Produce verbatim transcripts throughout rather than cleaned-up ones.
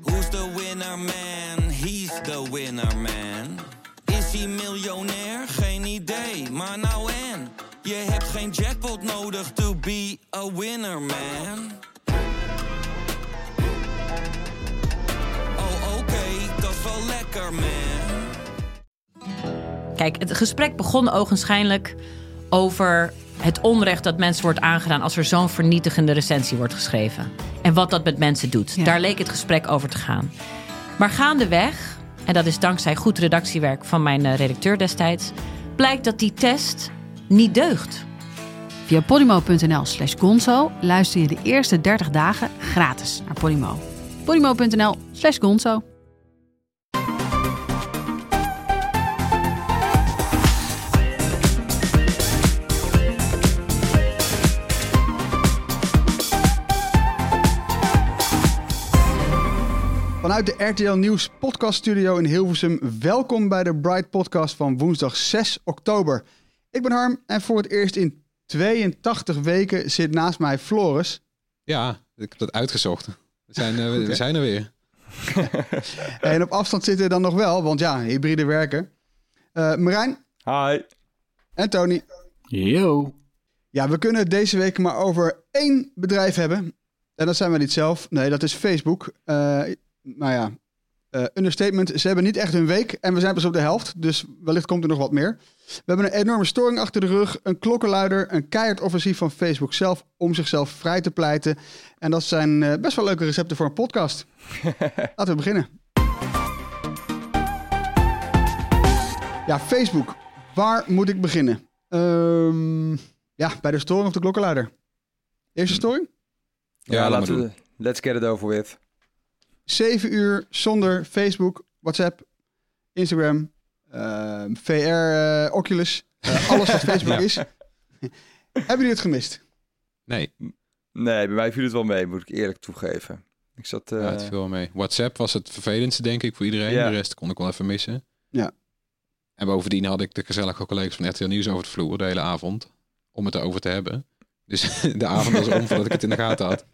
Who's the winner man? He's the winner man. Is hij miljonair? Geen idee, maar nou en? Je hebt geen jackpot nodig to be a winner man. Oh oké, okay, dat is wel lekker man. Kijk, het gesprek begon ogenschijnlijk over het onrecht dat mensen wordt aangedaan als er zo'n vernietigende recensie wordt geschreven. En wat dat met mensen doet. Ja. Daar leek het gesprek over te gaan. Maar gaandeweg, en dat is dankzij goed redactiewerk van mijn redacteur destijds, blijkt dat die test niet deugt. Via podimo.nl slash gonzo luister je de eerste dertig dagen gratis naar Podimo. Podimo.nl slash gonzo. Vanuit de R T L Nieuws podcaststudio in Hilversum. Welkom bij de Bright podcast van woensdag zes oktober. Ik ben Harm en voor het eerst in tweeëntachtig weken zit naast mij Floris. Ja, ik heb dat uitgezocht. We zijn, uh, Goed, we zijn er weer. En op afstand zitten we dan nog wel, want ja, hybride werken. Uh, Marijn. Hi. En Tony. Yo. Ja, we kunnen het deze week maar over één bedrijf hebben. En dat zijn we niet zelf. Nee, dat is Facebook. Uh, Nou ja, uh, understatement. Ze hebben niet echt hun week en we zijn pas op de helft. Dus wellicht komt er nog wat meer. We hebben een enorme storing achter de rug. Een klokkenluider, een keihard offensief van Facebook zelf om zichzelf vrij te pleiten. En dat zijn uh, best wel leuke recepten voor een podcast. Laten we beginnen. Ja, Facebook. Waar moet ik beginnen? Um, ja, bij de storing of de klokkenluider. Eerste storing? Ja, ja laten we doen. Let's get it over with. Zeven uur zonder Facebook, WhatsApp, Instagram, uh, V R, uh, Oculus. Uh, alles wat Facebook ja. is. Hebben jullie het gemist? Nee. Nee, bij mij viel het wel mee, moet ik eerlijk toegeven. Ik zat, uh... ja, het viel wel mee. WhatsApp was het vervelendste, denk ik, voor iedereen. Ja. De rest kon ik wel even missen. Ja. En bovendien had ik de gezellige collega's van R T L Nieuws over het vloer de hele avond. Om het erover te hebben. Dus de avond was om voordat ik het in de gaten had.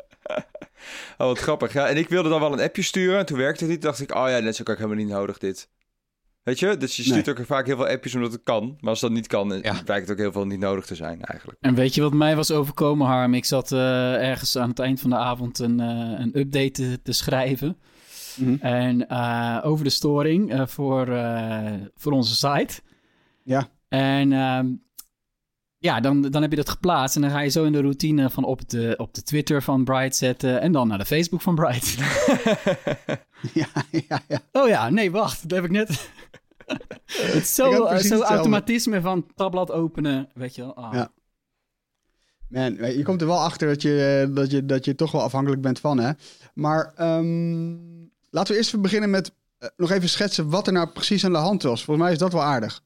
Oh, wat grappig. Ja, en ik wilde dan wel een appje sturen. En toen werkte het niet. Dacht ik, oh ja, net zo kan ik helemaal niet nodig dit. Weet je? Dus je stuurt nee. ook vaak heel veel appjes omdat het kan. Maar als dat niet kan, ja. blijkt het ook heel veel niet nodig te zijn eigenlijk. En weet je wat mij was overkomen, Harm? Ik zat uh, ergens aan het eind van de avond een, uh, een update te, te schrijven. Mm-hmm. En uh, over de storing uh, voor, uh, voor onze site. Ja. En... Uh, Ja, dan, dan heb je dat geplaatst. En dan ga je zo in de routine van op de, op de Twitter van Bright zetten. En dan naar de Facebook van Bright. ja, ja, ja. Oh ja, nee, wacht. Dat heb ik net. Het is zo, uh, zo automatisme van tabblad openen. Weet je wel. Oh. Ja. Man, je komt er wel achter dat je, dat je, dat je toch wel afhankelijk bent van, hè. Maar um, laten we eerst even beginnen met uh, nog even schetsen wat er nou precies aan de hand was. Volgens mij is dat wel aardig.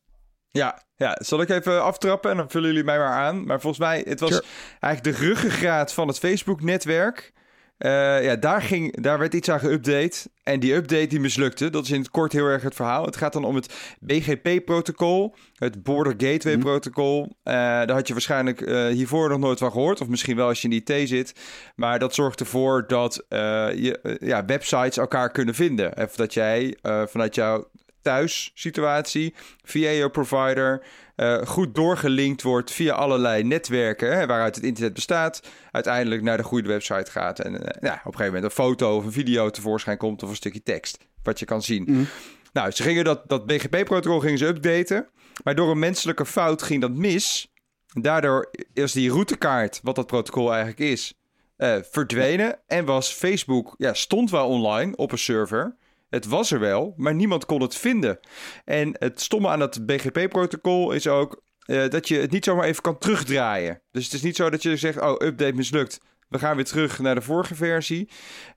Ja, ja, zal ik even aftrappen en dan vullen jullie mij maar aan. Maar volgens mij, het was sure. eigenlijk de ruggengraat van het Facebook-netwerk. Uh, ja, daar, ging, daar werd iets aan geüpdate en die update die mislukte. Dat is in het kort heel erg het verhaal. Het gaat dan om het B G P-protocol, het Border Gateway-protocol. Mm. Uh, daar had je waarschijnlijk uh, hiervoor nog nooit van gehoord, of misschien wel als je in de I T zit. Maar dat zorgt ervoor dat uh, je, uh, ja, websites elkaar kunnen vinden. Of dat jij uh, vanuit jouw thuissituatie via je provider uh, goed doorgelinkt wordt via allerlei netwerken, hè, waaruit het internet bestaat, uiteindelijk naar de goede website gaat en uh, ja, op een gegeven moment een foto of een video tevoorschijn komt of een stukje tekst, wat je kan zien. Mm. Nou, ze gingen dat, dat B G P-protocol gingen ze updaten, maar door een menselijke fout ging dat mis. Daardoor is die routekaart, wat dat protocol eigenlijk is, uh, verdwenen en was Facebook, ja, stond wel online op een server. Het was er wel, maar niemand kon het vinden. En het stomme aan dat B G P-protocol is ook uh, dat je het niet zomaar even kan terugdraaien. Dus het is niet zo dat je zegt, oh, update mislukt. We gaan weer terug naar de vorige versie.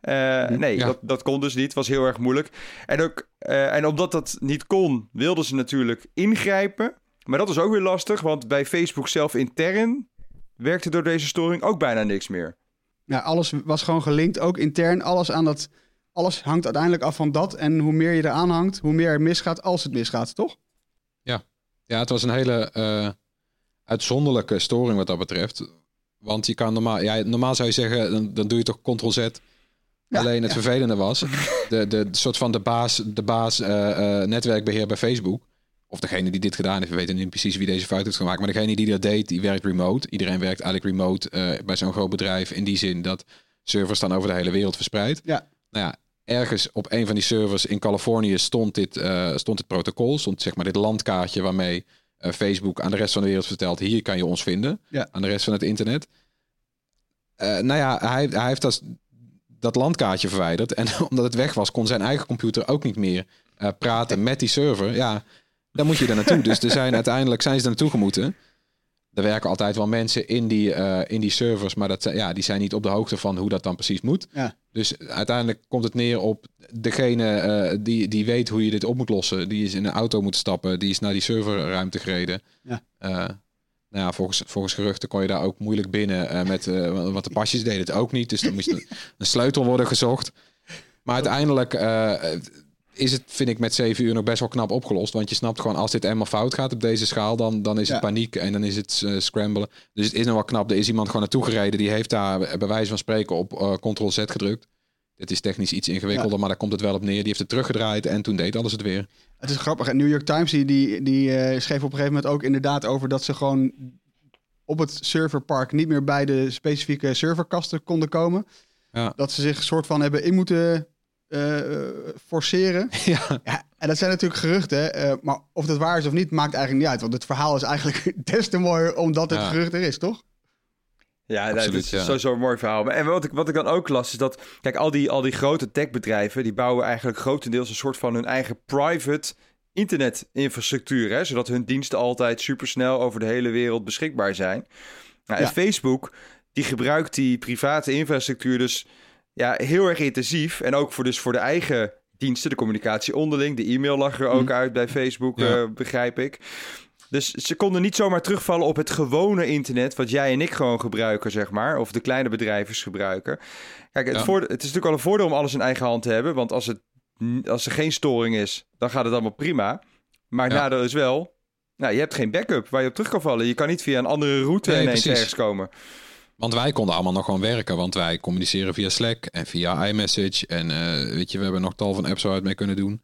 Uh, nee, ja. dat, dat kon dus niet. Was heel erg moeilijk. En, ook, uh, en omdat dat niet kon, wilden ze natuurlijk ingrijpen. Maar dat is ook weer lastig, want bij Facebook zelf intern werkte door deze storing ook bijna niks meer. Ja, alles was gewoon gelinkt, ook intern. Alles aan dat... Alles hangt uiteindelijk af van dat. En hoe meer je eraan hangt, hoe meer er misgaat als het misgaat, toch? Ja, ja, het was een hele uh, uitzonderlijke storing wat dat betreft. Want je kan normaal... Ja, normaal zou je zeggen, dan, dan doe je toch control Z Ja, alleen het ja. vervelende was, de, de soort van de baas, de baas uh, uh, netwerkbeheer bij Facebook, of degene die dit gedaan heeft, we weten niet precies wie deze fout heeft gemaakt, maar degene die dat deed, die werkt remote. Iedereen werkt eigenlijk remote uh, bij zo'n groot bedrijf, in die zin dat servers dan over de hele wereld verspreid. Ja. Nou ja, ergens op een van die servers in Californië stond dit, uh, stond dit protocol, stond zeg maar dit landkaartje waarmee uh, Facebook aan de rest van de wereld vertelt, hier kan je ons vinden, ja. aan de rest van het internet. Uh, nou ja, hij, hij heeft dat... dat landkaartje verwijderd. En omdat het weg was, kon zijn eigen computer ook niet meer uh, praten met die server. Ja, dan moet je daar naartoe. Dus er zijn uiteindelijk zijn ze er naartoe gemoeten. Er werken altijd wel mensen in die, uh, in die servers, maar dat, ja, die zijn niet op de hoogte van hoe dat dan precies moet. Ja. Dus uiteindelijk komt het neer op degene uh, die, die weet hoe je dit op moet lossen. Die is in een auto moeten stappen, die is naar die serverruimte gereden. Ja. Uh, Nou ja, volgens, volgens geruchten kon je daar ook moeilijk binnen. Uh, met, uh, want de pasjes deden het ook niet. Dus dan moest een, een sleutel worden gezocht. Maar uiteindelijk uh, is het, vind ik, met zeven uur nog best wel knap opgelost. Want je snapt gewoon, als dit eenmaal fout gaat op deze schaal, dan, dan is het ja. paniek en dan is het uh, scramblen. Dus het is nog wel knap. Er is iemand gewoon naartoe gereden. Die heeft daar bij wijze van spreken op uh, control zet gedrukt. Het is technisch iets ingewikkelder, ja. maar daar komt het wel op neer. Die heeft het teruggedraaid en toen deed alles het weer. Het is grappig. En New York Times die, die, die uh, schreef op een gegeven moment ook inderdaad over dat ze gewoon op het serverpark niet meer bij de specifieke serverkasten konden komen. Ja. Dat ze zich een soort van hebben in moeten uh, forceren. Ja. Ja, en dat zijn natuurlijk geruchten. Uh, maar of dat waar is of niet, maakt eigenlijk niet uit. Want het verhaal is eigenlijk des te mooier omdat het ja. gerucht er is, toch? Ja, absoluut, dat is ja. sowieso een mooi verhaal. En wat ik, wat ik dan ook las, is dat... Kijk, al die, al die grote techbedrijven... die bouwen eigenlijk grotendeels een soort van hun eigen private internetinfrastructuur. Hè, zodat hun diensten altijd supersnel over de hele wereld beschikbaar zijn. Nou, en ja. Facebook, die gebruikt die private infrastructuur dus ja, heel erg intensief. En ook voor, dus voor de eigen diensten, de communicatie onderling. De e-mail lag er ook hm. uit bij Facebook, ja. uh, begrijp ik. Dus ze konden niet zomaar terugvallen op het gewone internet, wat jij en ik gewoon gebruiken, zeg maar. Of de kleine bedrijvers gebruiken. Kijk, het, ja. voorde- het is natuurlijk al een voordeel om alles in eigen hand te hebben. Want als, het, als er geen storing is, dan gaat het allemaal prima. Maar het ja. nadeel is wel, nou, je hebt geen backup waar je op terug kan vallen. Je kan niet via een andere route nee, ineens precies. ergens komen. Want wij konden allemaal nog gewoon werken. Want wij communiceren via Slack en via iMessage. En uh, weet je, we hebben nog tal van apps waar we het mee kunnen doen.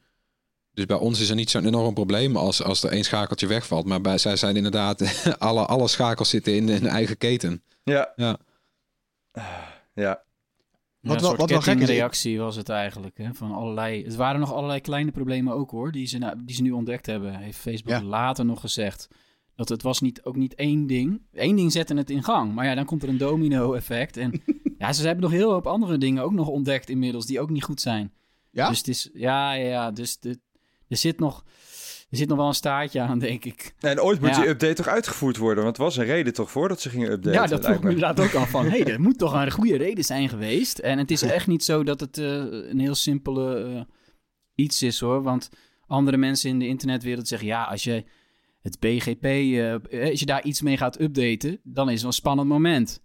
Dus bij ons is er niet zo'n enorm probleem als, als er één schakeltje wegvalt. Maar bij, zij zijn inderdaad... Alle, alle schakels zitten in hun eigen keten. Ja. Ja. ja. Wat, ja, wat wel gek is. Reactie was het eigenlijk. Hè? Van allerlei, het waren nog allerlei kleine problemen ook hoor. Die ze, nou, die ze nu ontdekt hebben. Heeft Facebook ja. later nog gezegd. Dat het was niet, ook niet één ding. Eén ding zette het in gang. Maar ja, dan komt er een domino effect. En ja, ze hebben nog heel hoop andere dingen ook nog ontdekt inmiddels. Die ook niet goed zijn. Ja? Dus het is... Ja, ja, dus... De, Er zit, nog, er zit nog wel een staartje aan, denk ik. En ooit moet ja. die update toch uitgevoerd worden? Want het was een reden toch voor dat ze gingen updaten? Ja, dat vroeg me inderdaad ook al van... hé, hey, dat moet toch een goede reden zijn geweest? En het is echt niet zo dat het uh, een heel simpele uh, iets is, hoor. Want andere mensen in de internetwereld zeggen... ja, als je het B G P... Uh, als je daar iets mee gaat updaten... dan is het wel een spannend moment.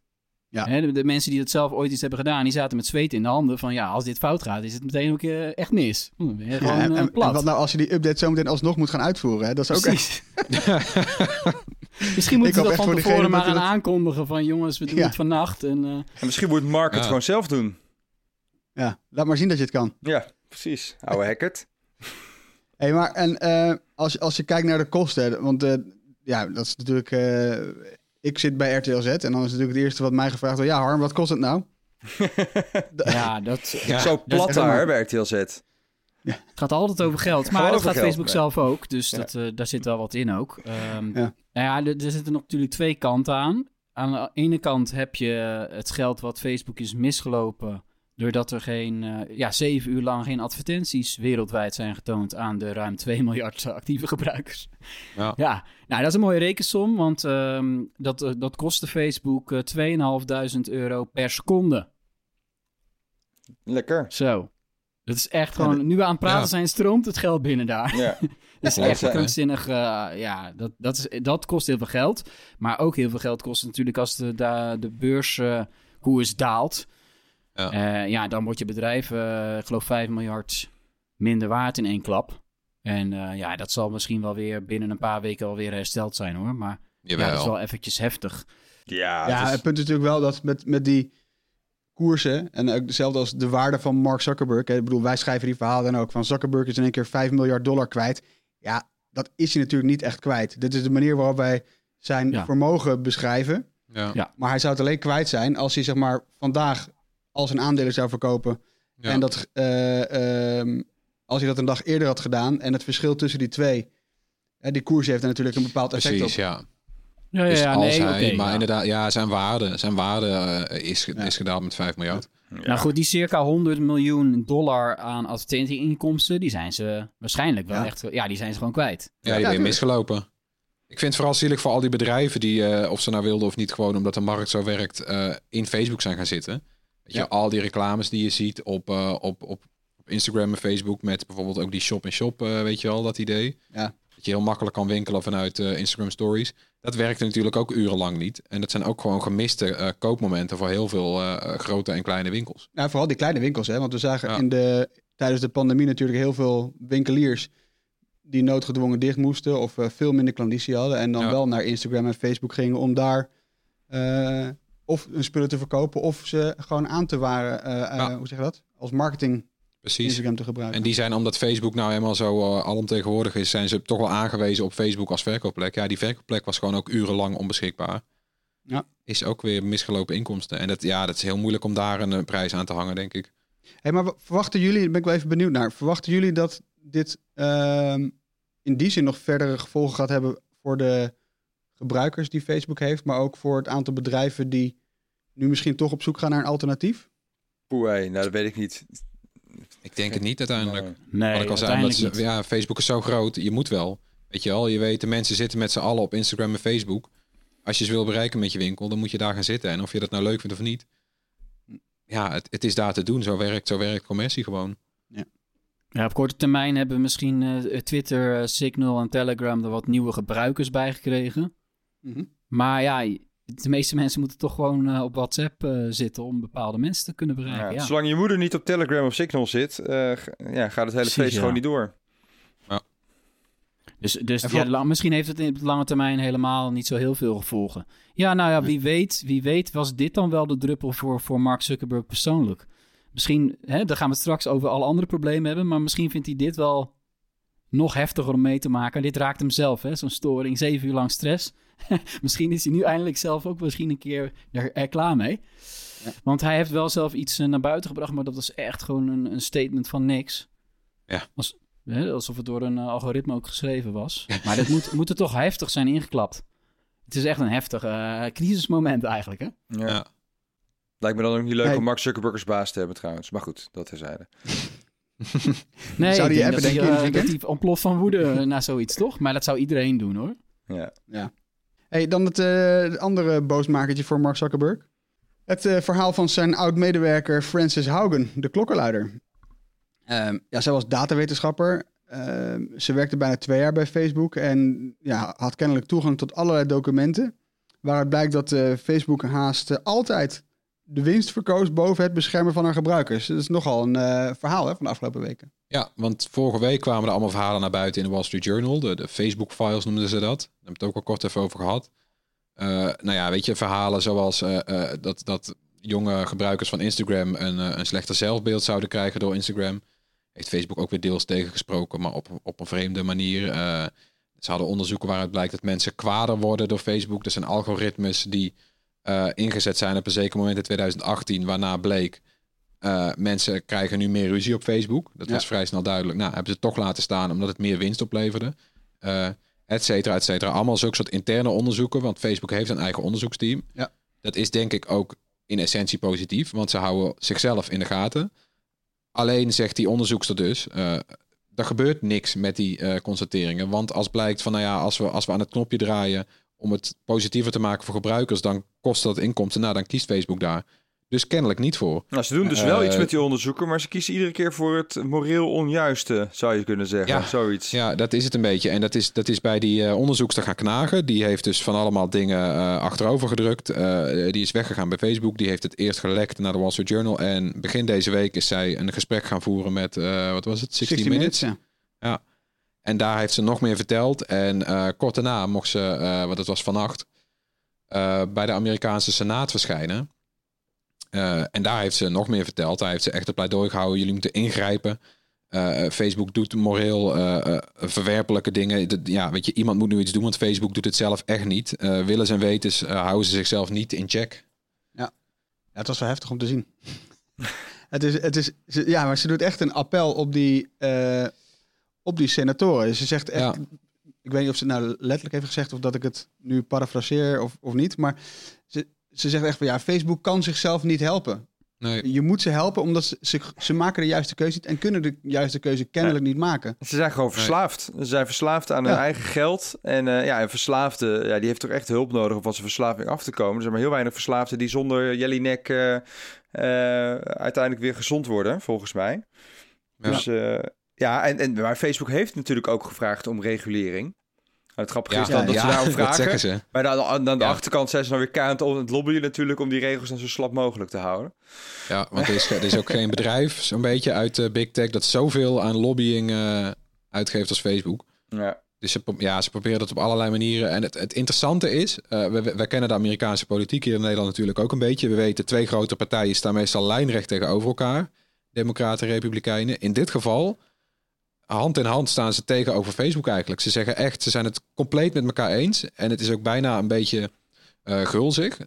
Ja. Hè, de, de mensen die dat zelf ooit iets hebben gedaan... die zaten met zweet in de handen van... ja, als dit fout gaat, is het meteen ook uh, echt mis. Hm, ja, gewoon, en, uh, en wat nou als je die update zo meteen alsnog moet gaan uitvoeren? Hè? Dat is precies. Ook echt... Misschien moeten we dat van tevoren maar aan dat... aankondigen... van jongens, we doen ja. het vannacht. En, uh... en misschien moet Mark het ja. gewoon zelf doen. Ja, laat maar zien dat je het kan. Ja, precies. Oude hackert. Hey, maar en uh, als, als je kijkt naar de kosten... want uh, ja, dat is natuurlijk... Uh, ik zit bij R T L Z en dan is het natuurlijk het eerste wat mij gevraagd wordt... ja, Harm, wat kost het nou? ja, dat... Ja, zo plat daar bij R T L Z. Het ja. gaat altijd over geld, maar dat gaat geld, Facebook nee. zelf ook. Dus ja. dat, uh, daar zit wel wat in ook. Um, ja. Nou ja, er, er zitten natuurlijk twee kanten aan. Aan de ene kant heb je het geld wat Facebook is misgelopen... doordat er geen, uh, ja, zeven uur lang geen advertenties wereldwijd zijn getoond... aan de ruim twee miljard actieve gebruikers. Ja, ja. Nou, dat is een mooie rekensom, want um, dat, uh, dat kostte Facebook uh, tweeduizend vijfhonderd euro per seconde. Lekker. Zo. Dat is echt gewoon, ja, nu we aan het praten ja. zijn, stroomt het geld binnen daar. Ja. Dat is ja, echt krankzinnig. Uh, ja, dat, dat, is, dat kost heel veel geld. Maar ook heel veel geld kost natuurlijk als de, de, de beurskoers uh, daalt... Ja. Uh, ja, dan wordt je bedrijf, uh, ik geloof vijf miljard minder waard in één klap. En uh, ja, dat zal misschien wel weer binnen een paar weken alweer hersteld zijn hoor. Maar ja, dat is wel eventjes heftig. Ja, ja het, is... het punt is natuurlijk wel dat met, met die koersen. En ook dezelfde als de waarde van Mark Zuckerberg. Ik bedoel, wij schrijven die verhalen dan ook van Zuckerberg is in één keer vijf miljard dollar kwijt. Ja, dat is hij natuurlijk niet echt kwijt. Dit is de manier waarop wij zijn ja. vermogen beschrijven. Ja. Ja. Maar hij zou het alleen kwijt zijn als hij zeg maar vandaag al zijn aandelen zou verkopen. Ja. En dat uh, um, als hij dat een dag eerder had gedaan en het verschil tussen die twee, hè, die koers heeft er natuurlijk een bepaald effect Precies, op. Ja. Ja, ja, dus ja, als nee, hij, okay, maar ja. inderdaad, ja, zijn waarde, zijn waarde uh, is, ja. is gedaald met vijf miljard. Ja. Nou goed, die circa honderd miljoen dollar aan advertentieinkomsten, die zijn ze waarschijnlijk wel ja. echt, ja, die zijn ze gewoon kwijt. Ja, die ja, ben misgelopen. Ik vind het vooral zielig voor al die bedrijven die, uh, of ze nou wilden of niet, gewoon omdat de markt zo werkt, uh, in Facebook zijn gaan zitten. Weet ja. je, al die reclames die je ziet op, uh, op, op Instagram en Facebook met bijvoorbeeld ook die shop-in-shop, uh, weet je wel, dat idee. Ja. Dat je heel makkelijk kan winkelen vanuit uh, Instagram Stories. Dat werkte natuurlijk ook urenlang niet. En dat zijn ook gewoon gemiste uh, koopmomenten voor heel veel uh, grote en kleine winkels. Ja, vooral die kleine winkels, hè? Want we zagen ja. in de, tijdens de pandemie natuurlijk heel veel winkeliers die noodgedwongen dicht moesten of uh, veel minder klanditie hadden en dan ja. wel naar Instagram en Facebook gingen om daar uh, of hun spullen te verkopen of ze gewoon aan te waren, uh, ja. uh, hoe zeg je dat, als marketing. Precies. Instagram te gebruiken. En die zijn, omdat Facebook nou helemaal zo uh, alomtegenwoordig is, zijn ze toch wel aangewezen op Facebook als verkoopplek. Ja, die verkoopplek was gewoon ook urenlang onbeschikbaar. Ja. Is ook weer misgelopen inkomsten. En dat, ja, dat is heel moeilijk om daar een uh, prijs aan te hangen, denk ik. Hey, maar verwachten jullie, daar ben ik wel even benieuwd naar, verwachten jullie dat dit uh, in die zin nog verdere gevolgen gaat hebben voor de gebruikers die Facebook heeft, maar ook voor het aantal bedrijven die nu misschien toch op zoek gaan naar een alternatief? Poeh, nou dat weet ik niet. Ik denk het niet uiteindelijk. Nee, Wat ik al zei, dat ze, ja, Facebook is zo groot, je moet wel. Weet je wel, je weet, de mensen zitten met z'n allen op Instagram en Facebook. Als je ze wil bereiken met je winkel, dan moet je daar gaan zitten. En of je dat nou leuk vindt of niet, ja, het, het is daar te doen. Zo werkt, zo werkt commercie gewoon. Ja. Ja, op korte termijn hebben we misschien uh, Twitter, uh, Signal en Telegram er wat nieuwe gebruikers bij gekregen. Mm-hmm. Maar ja, de meeste mensen moeten toch gewoon uh, op WhatsApp uh, zitten om bepaalde mensen te kunnen bereiken. Ja, ja. Zolang je moeder niet op Telegram of Signal zit, uh, g- ja, gaat het hele feest Precies, ja. gewoon niet door. Ja. Dus, dus ja, la- misschien heeft het in de lange termijn helemaal niet zo heel veel gevolgen. Ja, nou ja, wie ja. weet, wie weet was dit dan wel de druppel voor, voor Mark Zuckerberg persoonlijk. Misschien, hè, daar gaan we het straks over alle andere problemen hebben, maar misschien vindt hij dit wel nog heftiger om mee te maken. Dit raakt hem zelf, hè, zo'n storing, zeven uur lang stress. Misschien is hij nu eindelijk zelf ook misschien een keer er, er klaar mee. Ja. Want hij heeft wel zelf iets uh, naar buiten gebracht, maar dat was echt gewoon een, een statement van niks. Ja. Als, hè, alsof het door een uh, algoritme ook geschreven was. Maar dat moet, moet er toch heftig zijn ingeklapt. Het is echt een heftig uh, crisismoment eigenlijk, hè? Ja. ja. Lijkt me dan ook niet leuk hey. om Mark Zuckerberg als baas te hebben trouwens. Maar goed, dat terzijde. Nee, zou die hebben, denk ik. Uh, dat die ontploft van woede na zoiets, toch? Maar dat zou iedereen doen, hoor. Ja. ja. Hey, dan het uh, andere boosmakertje voor Mark Zuckerberg. Het uh, verhaal van zijn oud-medewerker Frances Haugen, de klokkenluider. Uh, ja, zij was datawetenschapper. Uh, ze werkte bijna twee jaar bij Facebook en ja, had kennelijk toegang tot allerlei documenten. Waaruit blijkt dat uh, Facebook haast uh, altijd de winst verkoos boven het beschermen van haar gebruikers. Dat is nogal een uh, verhaal, hè, van de afgelopen weken. Ja, want vorige week kwamen er allemaal verhalen naar buiten in de Wall Street Journal. De, de Facebook-files noemden ze dat. Daar hebben we het ook al kort even over gehad. Uh, nou ja, weet je, verhalen zoals uh, uh, dat, dat jonge gebruikers van Instagram een, uh, een slechter zelfbeeld zouden krijgen door Instagram. Heeft Facebook ook weer deels tegengesproken, maar op, op een vreemde manier. Uh, ze hadden onderzoeken waaruit blijkt dat mensen kwader worden door Facebook. Er zijn algoritmes die uh, ingezet zijn op een zeker moment in twintig achttien, waarna bleek... Uh, mensen krijgen nu meer ruzie op Facebook. Dat ja. was vrij snel duidelijk. Nou, hebben ze het toch laten staan omdat het meer winst opleverde. Uh, et cetera, et cetera. Allemaal zulke soort interne onderzoeken. Want Facebook heeft een eigen onderzoeksteam. Ja. Dat is denk ik ook in essentie positief. Want ze houden zichzelf in de gaten. Alleen zegt die onderzoekster dus... Uh, er gebeurt niks met die uh, constateringen. Want als blijkt van, nou ja, als we, als we aan het knopje draaien... om het positiever te maken voor gebruikers... dan kost dat inkomsten. Nou, dan kiest Facebook daar... dus kennelijk niet voor. Nou, ze doen dus wel uh, iets met die onderzoeken... maar ze kiezen iedere keer voor het moreel onjuiste... zou je kunnen zeggen, ja, zoiets. Ja, dat is het een beetje. En dat is, dat is bij die uh, onderzoekster gaan knagen. Die heeft dus van allemaal dingen uh, achterover gedrukt. Uh, die is weggegaan bij Facebook. Die heeft het eerst gelekt naar de Wall Street Journal. En begin deze week is zij een gesprek gaan voeren met... Uh, wat was het? sixty, sixty minutes. minutes ja. ja. En daar heeft ze nog meer verteld. En uh, kort daarna mocht ze, uh, want het was vannacht... Uh, bij de Amerikaanse Senaat verschijnen... Uh, en daar heeft ze nog meer verteld. Hij heeft ze echt een pleidooi gehouden. Jullie moeten ingrijpen. Uh, Facebook doet moreel uh, uh, verwerpelijke dingen. De, ja, weet je, iemand moet nu iets doen, want Facebook doet het zelf echt niet. Uh, willens en wetens uh, houden ze zichzelf niet in check. Ja, ja, het was wel heftig om te zien. het is, het is, ze, ja, maar ze doet echt een appel op die, uh, op die senatoren. Ze zegt echt... Ja. Ik weet niet of ze het nou letterlijk heeft gezegd of dat ik het nu parafraseer of, of niet. Maar ze, ze zegt echt van ja, Facebook kan zichzelf niet helpen. Nee. Je moet ze helpen omdat ze, ze, ze maken de juiste keuze niet en kunnen de juiste keuze kennelijk nee. niet maken. Ze zijn gewoon verslaafd. Nee. Ze zijn verslaafd aan ja. hun eigen geld. En uh, ja, een verslaafde, ja, die heeft toch echt hulp nodig om van zijn verslaving af te komen. Er zijn maar heel weinig verslaafden die zonder jellyneck uh, uh, uiteindelijk weer gezond worden, volgens mij. Ja. Dus... Uh, Ja, en, en maar Facebook heeft natuurlijk ook gevraagd om regulering. Nou, het grappige ja, is dan ja, dat ja, ze daarom vragen. Ze. Maar aan, aan, aan de ja. achterkant zijn ze nou weer kaart om het lobbyen natuurlijk om die regels dan zo slap mogelijk te houden. Ja, want er is, er is ook geen bedrijf zo'n beetje uit uh, Big Tech dat zoveel aan lobbying uh, uitgeeft als Facebook. Ja. Dus ze, ja, ze proberen dat op allerlei manieren. En het, het interessante is, uh, we, we kennen de Amerikaanse politiek hier in Nederland natuurlijk ook een beetje. We weten, twee grote partijen staan meestal lijnrecht tegenover elkaar. Democraten en Republikeinen. In dit geval... Hand in hand staan ze tegenover Facebook eigenlijk. Ze zeggen echt, ze zijn het compleet met elkaar eens. En het is ook bijna een beetje uh, gulzig.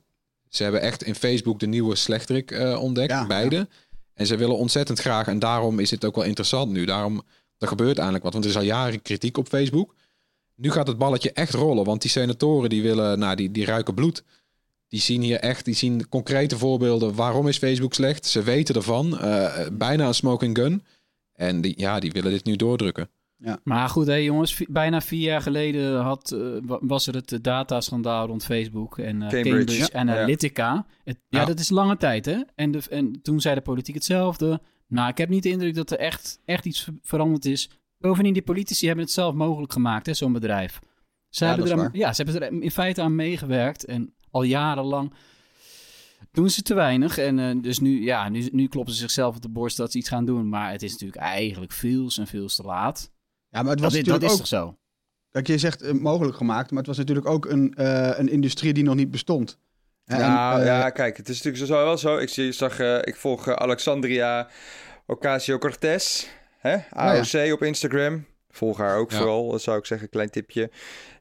Ze hebben echt in Facebook de nieuwe slechterik uh, ontdekt, ja, beide. Ja. En ze willen ontzettend graag. En daarom is het ook wel interessant nu. Daarom, er gebeurt eigenlijk wat. Want er is al jaren kritiek op Facebook. Nu gaat het balletje echt rollen. Want die senatoren die willen, nou, die, die ruiken bloed. Die zien hier echt, die zien concrete voorbeelden. Waarom is Facebook slecht? Ze weten ervan. Uh, bijna een smoking gun. En die, ja, die willen dit nu doordrukken. Ja. Maar goed, hé jongens, v- bijna vier jaar geleden had, uh, was er het dataschandaal rond Facebook en uh, Cambridge, Cambridge ja. Analytica. Het, ja. ja, dat is lange tijd, hè? En, de, en toen zei de politiek hetzelfde. Nou, ik heb niet de indruk dat er echt, echt iets veranderd is. Bovendien, die politici hebben het zelf mogelijk gemaakt, hè, zo'n bedrijf. Ze, ja, hebben er aan, ja, ze hebben er in feite aan meegewerkt en al jarenlang... Doen ze te weinig en uh, dus nu, ja, nu, nu kloppen ze zichzelf op de borst dat ze iets gaan doen. Maar het is natuurlijk eigenlijk veel en veel te laat. Ja, maar het was dat, dat is ook, toch zo? Dat je zegt uh, mogelijk gemaakt, maar het was natuurlijk ook een, uh, een industrie die nog niet bestond. Ja, en, uh, ja, kijk, het is natuurlijk zo, wel zo. Ik, zag, uh, ik volg uh, Alexandria Ocasio-Cortez, hè? A O C nou ja. op Instagram. Volg haar ook ja. vooral, dat zou ik zeggen, klein tipje.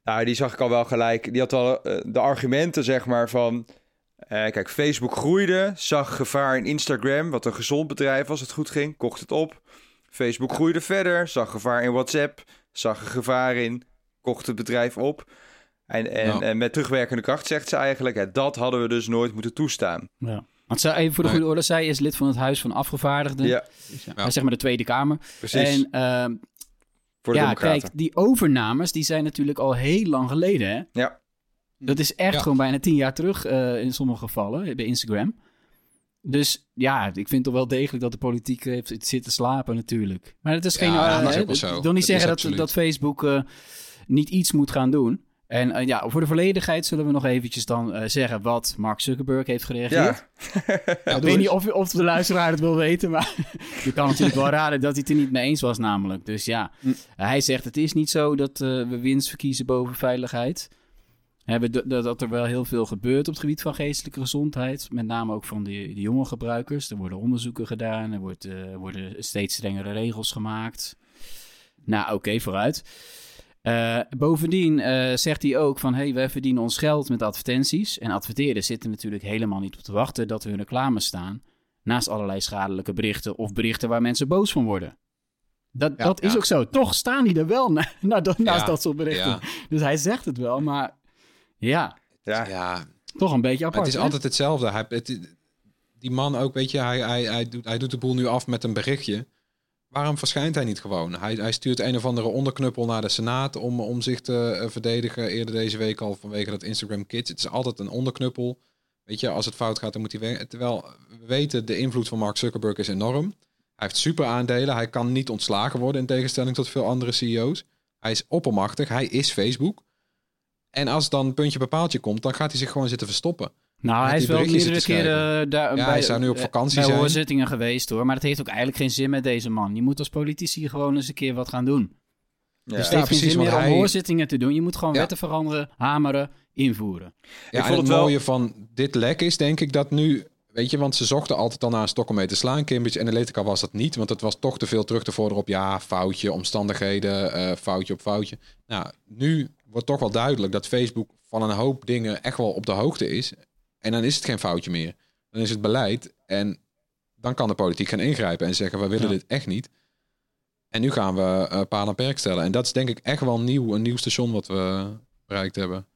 Nou, die zag ik al wel gelijk. Die had al uh, de argumenten, zeg maar, van... Uh, kijk, Facebook groeide, zag gevaar in Instagram, wat een gezond bedrijf was, het goed ging, kocht het op. Facebook groeide verder, zag gevaar in WhatsApp, zag er gevaar in, kocht het bedrijf op. En, en, nou. en met terugwerkende kracht zegt ze eigenlijk, hè, dat hadden we dus nooit moeten toestaan. Ja. Want zij, even voor de goede orde, zij is lid van het Huis van Afgevaardigden, ja. Ja. zeg maar de Tweede Kamer. Precies. En, uh, voor de ja, democraten. Kijk, die overnames die zijn natuurlijk al heel lang geleden, hè? Ja. Dat is echt ja. gewoon bijna tien jaar terug uh, in sommige gevallen bij Instagram. Dus ja, ik vind toch wel degelijk dat de politiek heeft zitten slapen natuurlijk. Maar het is geen... Ja, uh, dat is ook wel zo. Ik wil niet dat zeggen dat, dat Facebook uh, niet iets moet gaan doen. En uh, ja, voor de volledigheid zullen we nog eventjes dan uh, zeggen wat Mark Zuckerberg heeft gereageerd. Ja. ja, ik weet niet of, of de luisteraar het wil weten, maar je kan natuurlijk wel raden dat hij het er niet mee eens was namelijk. Dus ja, hm. uh, hij zegt het is niet zo dat uh, we winst verkiezen boven veiligheid. Dat er wel heel veel gebeurt op het gebied van geestelijke gezondheid. Met name ook van de, de jonge gebruikers. Er worden onderzoeken gedaan. Er wordt, uh, worden steeds strengere regels gemaakt. Nou, oké, okay, vooruit. Uh, bovendien uh, zegt hij ook van... hey, wij verdienen ons geld met advertenties. En adverteerders zitten natuurlijk helemaal niet op te wachten... dat hun reclames staan. Naast allerlei schadelijke berichten... of berichten waar mensen boos van worden. Dat, ja, dat ja. is ook zo. Toch staan die er wel na, na, na, naast ja, dat soort berichten. Ja. Dus hij zegt het wel, maar... Ja. Ja. ja, toch een beetje apart. Maar het is hè? altijd hetzelfde. Hij, het, die man ook, weet je, hij, hij, hij, doet, hij doet de boel nu af met een berichtje. Waarom verschijnt hij niet gewoon? Hij, hij stuurt een of andere onderknuppel naar de Senaat om, om zich te uh, verdedigen. Eerder deze week al vanwege dat Instagram Kids. Het is altijd een onderknuppel. Weet je, als het fout gaat, dan moet hij weg. Terwijl we weten, de invloed van Mark Zuckerberg is enorm. Hij heeft super aandelen. Hij kan niet ontslagen worden in tegenstelling tot veel andere C E O's. Hij is oppermachtig. Hij is Facebook. En als dan een puntje bepaaltje komt, dan gaat hij zich gewoon zitten verstoppen. Nou, hij is wel meerdere keren uh, daar ja, bij, hij zou nu op vakantie bij zijn. Hoorzittingen geweest hoor. Maar het heeft ook eigenlijk geen zin met deze man. Je moet als politici gewoon eens een keer wat gaan doen. Ja. Dus het ja, heeft ja, geen zin meer hij... om hoorzittingen te doen. Je moet gewoon ja. wetten veranderen, hameren, invoeren. Ja, ik vond en het, het wel... mooie van dit lek is denk ik dat nu Weet je, want ze zochten altijd al naar een stok om mee te slaan. Cambridge Analytica was dat niet, want het was toch te veel terug te vorderen op ja, foutje, omstandigheden, uh, foutje op foutje. Nou, nu wordt toch wel duidelijk dat Facebook van een hoop dingen echt wel op de hoogte is. En dan is het geen foutje meer. Dan is het beleid en dan kan de politiek gaan ingrijpen en zeggen we willen ja. dit echt niet. En nu gaan we uh, paal en perk stellen. En dat is denk ik echt wel nieuw, een nieuw station wat we bereikt hebben.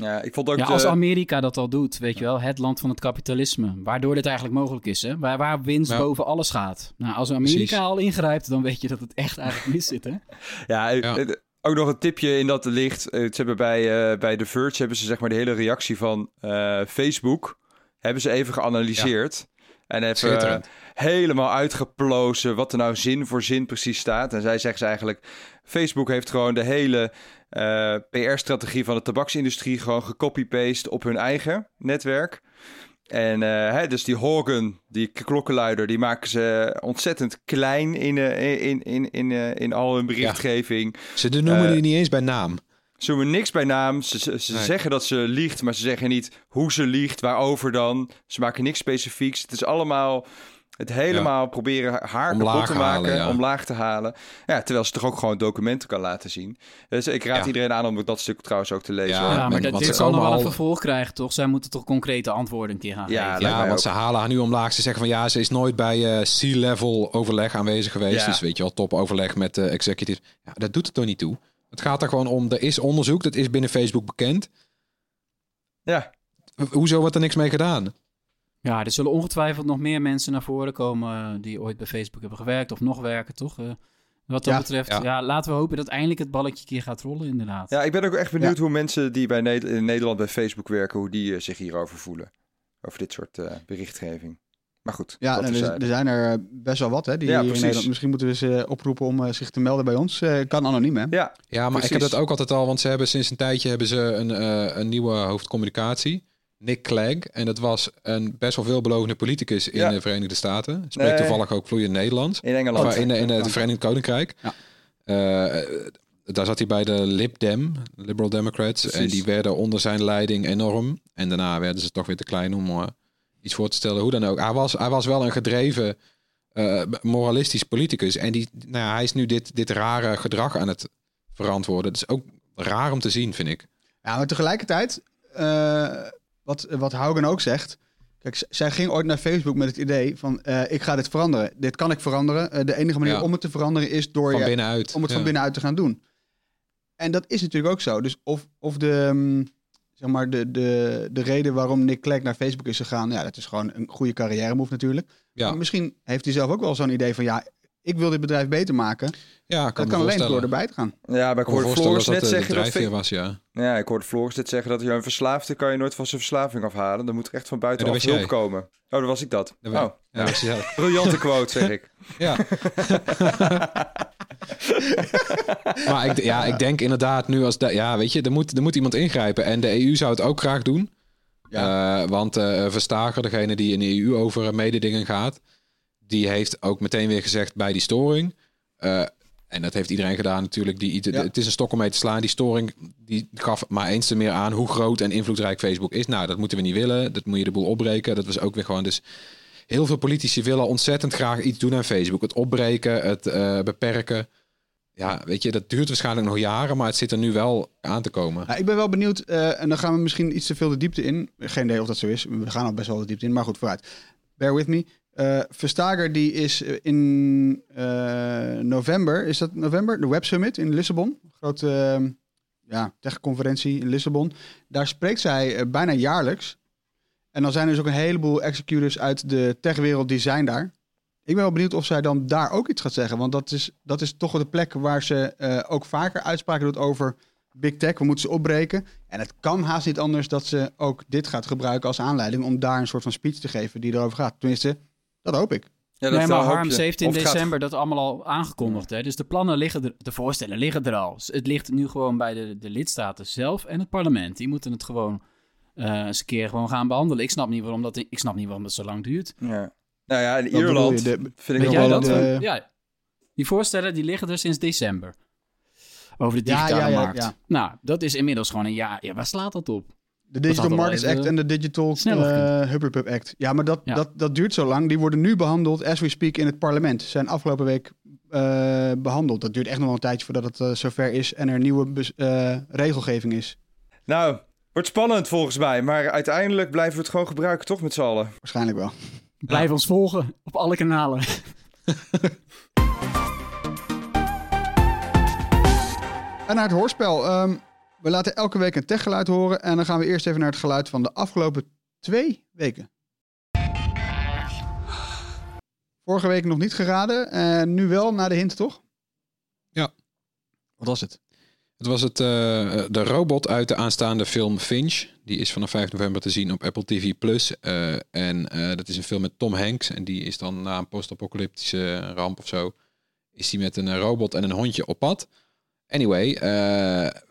Ja, ik vond ook ja, als Amerika dat al doet, weet ja. je wel, het land van het kapitalisme, waardoor dit eigenlijk mogelijk is, hè? Waar, waar winst ja. boven alles gaat. Nou, als Amerika Precies. al ingrijpt, dan weet je dat het echt eigenlijk mis zit, hè? Ja, ja, ook nog een tipje in dat licht. Ze hebben bij, uh, bij The Verge hebben ze zeg maar de hele reactie van uh, Facebook hebben ze even geanalyseerd. Ja. En even uh, helemaal uitgeplozen wat er nou zin voor zin precies staat. En zij zeggen ze eigenlijk, Facebook heeft gewoon de hele uh, P R-strategie van de tabaksindustrie gewoon gecopy-paste op hun eigen netwerk. En uh, hè, dus die Haugen, die klokkenluider, die maken ze ontzettend klein in, uh, in, in, in, uh, in al hun berichtgeving. Ja. Ze noemen uh, die niet eens bij naam. Ze noemen niks bij naam. Ze, ze, ze nee. zeggen dat ze liegt, maar ze zeggen niet hoe ze liegt, waarover dan. Ze maken niks specifieks. Het is allemaal het helemaal ja. proberen haar omlaag kapot te maken, halen, ja. omlaag te halen. Ja, terwijl ze toch ook gewoon documenten kan laten zien. Dus ik raad ja. iedereen aan om dat stuk trouwens ook te lezen. Ja, ja maar dat, dit zal nog wel al... een vervolg krijgen, toch? Zij moeten toch concrete antwoorden een keer gaan ja, geven. Ja, want ook. Ze halen haar nu omlaag. Ze zeggen van ja, ze is nooit bij uh, C-level overleg aanwezig geweest. Ja. Dus weet je wel, top overleg met de uh, executives. Ja, dat doet het toch niet toe? Het gaat er gewoon om, er is onderzoek, dat is binnen Facebook bekend. Ja. Hoezo wordt er niks mee gedaan? Ja, er zullen ongetwijfeld nog meer mensen naar voren komen die ooit bij Facebook hebben gewerkt of nog werken, toch? Uh, wat dat ja, betreft, ja. ja, laten we hopen dat eindelijk het balletje een keer gaat rollen, inderdaad. Ja, ik ben ook echt benieuwd ja. hoe mensen die bij ne- in Nederland bij Facebook werken, hoe die uh, zich hierover voelen. Over dit soort uh, berichtgeving. Maar goed. Ja, nou, er, er zijn er best wel wat, hè? Die ja, in Nederland, misschien moeten we ze uh, oproepen om uh, zich te melden bij ons. Uh, kan anoniem, hè? Ja, ja maar precies. Ik heb dat ook altijd al, want ze hebben sinds een tijdje hebben ze een, uh, een nieuwe hoofdcommunicatie. Nick Clegg. En dat was een best wel veelbelovende politicus in ja. de Verenigde Staten. Spreekt nee. toevallig ook vloeiend Nederlands. In Engeland. Of in, in, in het Verenigd Koninkrijk. Ja. Uh, daar zat hij bij de Lib Dem, Liberal Democrats. Precies. En die werden onder zijn leiding enorm. En daarna werden ze toch weer te klein om... Uh, iets voor te stellen, hoe dan ook. Hij was, hij was wel een gedreven uh, moralistisch politicus. En die, nou ja, hij is nu dit, dit rare gedrag aan het verantwoorden. Dat is ook raar om te zien, vind ik. Ja, maar tegelijkertijd, uh, wat, wat Haugen ook zegt... Kijk, zij ging ooit naar Facebook met het idee van... Uh, ik ga dit veranderen. Dit kan ik veranderen. Uh, de enige manier ja. om het te veranderen is door van je... Binnenuit. Om het ja. van binnenuit te gaan doen. En dat is natuurlijk ook zo. Dus of, of de... Um, Zeg maar de, de, de reden waarom Nick Clegg naar Facebook is gegaan... ja, dat is gewoon een goede carrière move natuurlijk. Ja. Maar misschien heeft hij zelf ook wel zo'n idee van... ja, ik wil dit bedrijf beter maken. Ja, kan dat kan alleen door erbij te gaan. Ja, maar ik hoorde Floris net zeggen dat... Fe- was, ja. ja, ik hoorde Floris net zeggen dat je een verslaafde... kan je nooit van zijn verslaving afhalen. Dan moet er echt van buitenaf ja, hulp komen. Oh, dat was ik dat. dat oh. ja, ja. Briljante quote, zeg ik. Ja. maar ik, ja, ik denk inderdaad nu als... Da- ja, weet je, er moet, er moet iemand ingrijpen. En de E U zou het ook graag doen. Ja. Uh, want uh, Verstager, degene die in de E U over uh, mededingen gaat... die heeft ook meteen weer gezegd bij die storing... Uh, en dat heeft iedereen gedaan natuurlijk. Die, de, ja. Het is een stok om mee te slaan. Die storing die gaf maar eens te meer aan... hoe groot en invloedrijk Facebook is. Nou, dat moeten we niet willen. Dat moet je de boel opbreken. Dat was ook weer gewoon... dus. Heel veel politici willen ontzettend graag iets doen aan Facebook. Het opbreken, het uh, beperken. Ja, weet je, dat duurt waarschijnlijk nog jaren... maar het zit er nu wel aan te komen. Ja, ik ben wel benieuwd, uh, en dan gaan we misschien iets te veel de diepte in. Geen idee of dat zo is. We gaan al best wel de diepte in, maar goed, vooruit. Bear with me. Uh, Verstager, die is in uh, november, is dat november? De Web Summit in Lissabon. Grote uh, ja, tech-conferentie in Lissabon. Daar spreekt zij uh, bijna jaarlijks... En dan zijn er dus ook een heleboel executors uit de techwereld die zijn daar. Ik ben wel benieuwd of zij dan daar ook iets gaat zeggen. Want dat is, dat is toch wel de plek waar ze uh, ook vaker uitspraken doet over big tech. We moeten ze opbreken. En het kan haast niet anders dat ze ook dit gaat gebruiken als aanleiding... om daar een soort van speech te geven die erover gaat. Tenminste, dat hoop ik. Ja, dat nee, maar Harm, ze heeft in december gaat... dat allemaal al aangekondigd. Hè? Dus de plannen liggen er, de voorstellen liggen er al. Het ligt nu gewoon bij de, de lidstaten zelf en het parlement. Die moeten het gewoon... Uh, eens een keer gewoon gaan behandelen. Ik snap niet waarom dat, ik snap niet waarom dat zo lang duurt. Ja. Nou ja, in Ierland de, vind ik wel dat... De... Ja, die voorstellen die liggen er sinds december. Over de digitale ja, ja, ja, markt. Ja, ja. Nou, dat is inmiddels gewoon een jaar. Ja, waar slaat dat op? De Digital Markets Act de... en de Digital uh, Hubberpub Act. Ja, maar dat, ja. Dat, dat duurt zo lang. Die worden nu behandeld, as we speak, in het parlement. Ze zijn afgelopen week uh, behandeld. Dat duurt echt nog wel een tijdje voordat het uh, zover is en er nieuwe bes- uh, regelgeving is. Nou, wordt spannend volgens mij. Maar uiteindelijk blijven we het gewoon gebruiken, toch, met z'n allen? Waarschijnlijk wel. Blijf ja. ons volgen op alle kanalen. En naar het hoorspel. Um, we laten elke week een techgeluid horen. En dan gaan we eerst even naar het geluid van de afgelopen twee weken. Vorige week nog niet geraden. En nu wel, na de hint, toch? Ja. Wat was het? Het was het, uh, de robot uit de aanstaande film Finch. Die is vanaf vijf november te zien op Apple T V plus. Uh, en uh, dat is een film met Tom Hanks. En die is dan na een post-apocalyptische ramp of zo... is die met een robot en een hondje op pad. Anyway, uh,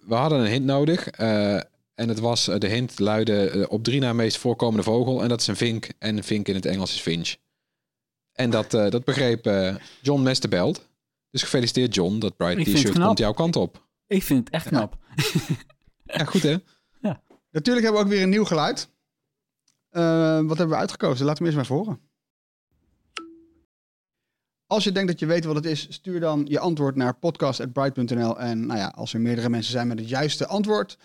we hadden een hint nodig. Uh, en het was, uh, de hint luidde uh, op drie na meest voorkomende vogel. En dat is een vink. En een vink in het Engels is Finch. En dat, uh, dat begreep uh, John Mesterbelt. Dus gefeliciteerd John, dat Bright T-shirt komt jouw kant op. Ik vind het echt knap. Ja, goed hè? Ja. Natuurlijk hebben we ook weer een nieuw geluid. Uh, wat hebben we uitgekozen? Laten we hem eerst maar horen. Als je denkt dat je weet wat het is, stuur dan je antwoord naar podcast at bright dot n l. En nou ja, als er meerdere mensen zijn met het juiste antwoord,